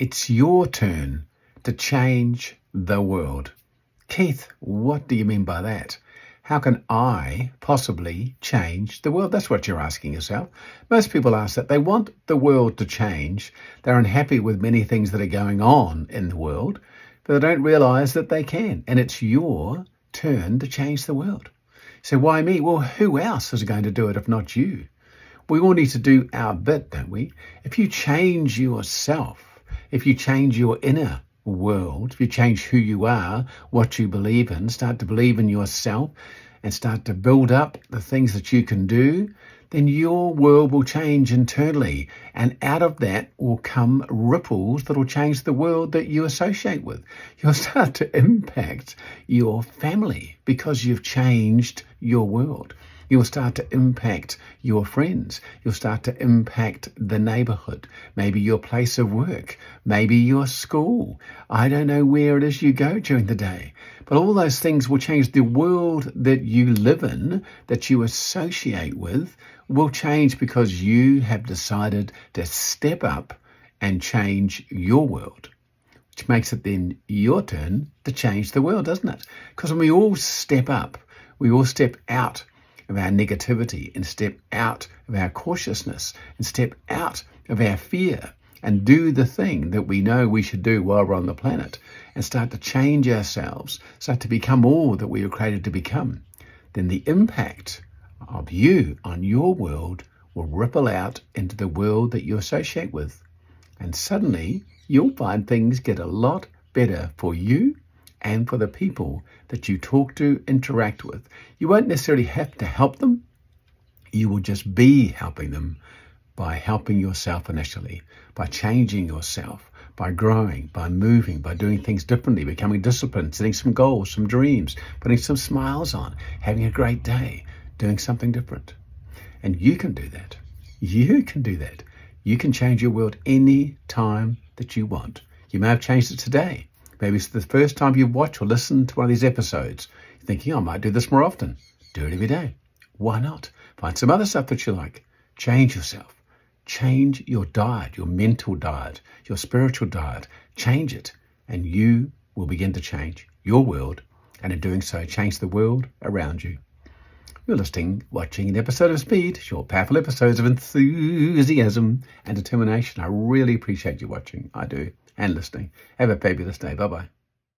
It's your turn to change the world. Keith, what do you mean by that? How can I possibly change the world? That's what you're asking yourself. Most people ask that. They want the world to change. They're unhappy with many things that are going on in the world, but they don't realise that they can. And it's your turn to change the world. So why me? Well, who else is going to do it if not you? We all need to do our bit, don't we? If you change yourself, if you change your inner world, if you change who you are, what you believe in, start to believe in yourself and start to build up the things that you can do, then your world will change internally. And out of that will come ripples that will change the world that you associate with. You'll start to impact your family because you've changed your world. You'll start to impact your friends. You'll start to impact the neighbourhood, maybe your place of work, maybe your school. I don't know where it is you go during the day, but all those things will change. The world that you live in, that you associate with, will change because you have decided to step up and change your world, which makes it then your turn to change the world, doesn't it? Because when we all step up, we all step out of our negativity and step out of our cautiousness and step out of our fear and do the thing that we know we should do while we're on the planet and start to change ourselves, start to become all that we were created to become, then the impact of you on your world will ripple out into the world that you associate with. And suddenly you'll find things get a lot better for you and for the people that you talk to, interact with. You won't necessarily have to help them. You will just be helping them by helping yourself initially, by changing yourself, by growing, by moving, by doing things differently, becoming disciplined, setting some goals, some dreams, putting some smiles on, having a great day, doing something different. And you can do that. You can do that. You can change your world any time that you want. You may have changed it today. Maybe it's the first time you watch or listen to one of these episodes. You're thinking, I might do this more often. Do it every day. Why not? Find some other stuff that you like. Change yourself. Change your diet, your mental diet, your spiritual diet. Change it, and you will begin to change your world, and in doing so, change the world around you. You're listening, watching an episode of Speed, short, powerful episodes of enthusiasm and determination. I really appreciate you watching. I do. And listening. Have a fabulous day. Bye-bye.